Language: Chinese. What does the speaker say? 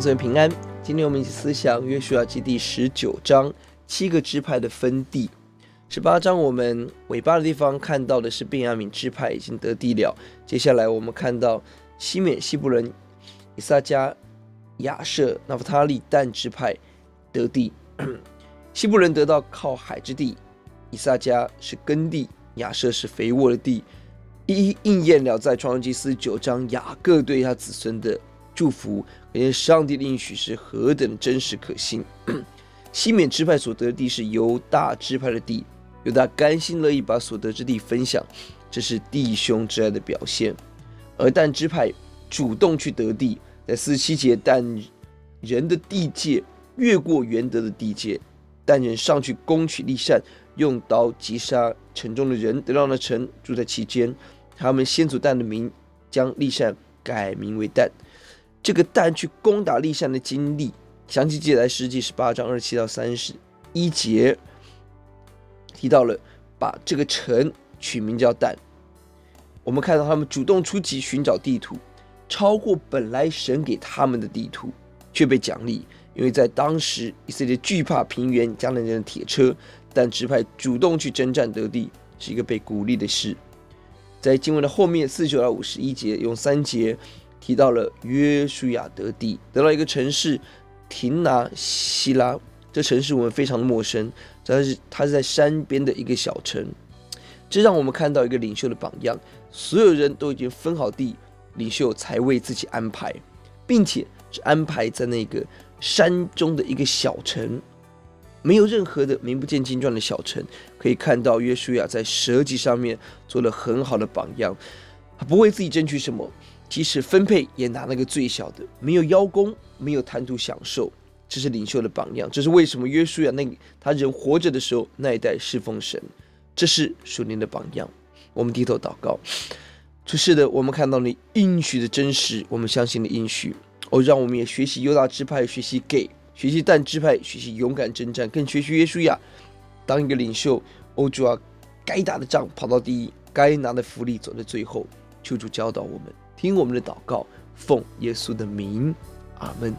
乡村平安。今天我们一起思想约书亚记第19章7个支派的分地。18章我们尾巴的地方看到的是便雅悯支派已经得地了，接下来我们看到西缅、西布伦、以萨迦、亚舍、拿弗他利、但支派得地。西布伦得到靠海之地，以萨迦是耕地，亚舍是肥沃的地，一一应验了在创世纪49章雅各对他子孙的祝福，可见上帝的应许是何等真实可信。西缅支派所得的地是犹大支派的地，犹大甘心乐意把所得之地分享，这是弟兄之爱的表现。而但支派主动去得地，在47节，但人的地界越过原得的地界，但人上去攻取利善，用刀击杀城中的人，得到那城，住在其间。他们先祖但的名将利善改名为但。这个但去攻打利善的经历，详细记载在诗记18章27到31节，提到了把这个城取名叫但。我们看到他们主动出击寻找地图，超过本来神给他们的地图，却被奖励，因为在当时以色列惧怕平原迦南人的铁车，但支派主动去征战得地，是一个被鼓励的事。在经文的后面49到51节，用3节提到了约书亚得地，得到一个城市亭拿希拉，这城市我们非常的陌生，它是在山边的一个小城。这让我们看到一个领袖的榜样，所有人都已经分好地，领袖才为自己安排，并且是安排在那个山中的一个小城，没有任何的名不见经传的小城。可以看到约书亚在舍己上面做了很好的榜样，他不为自己争取什么，即使分配也拿那个最小的，没有邀功，没有贪图享受，这是领袖的榜样。这是为什么约书亚他人活着的时候那一代侍奉神，这是属灵的榜样。我们低头祷告。主，是的，我们看到你应许的真实，我们相信你应许。让我们也学习犹大支派，学习给，学习但支派，学习勇敢征战，更学习约书亚当一个领袖。主啊，该打的仗跑到第一，该拿的福利走到最后。求主教导我们，听我们的祷告，奉耶稣的名，阿们。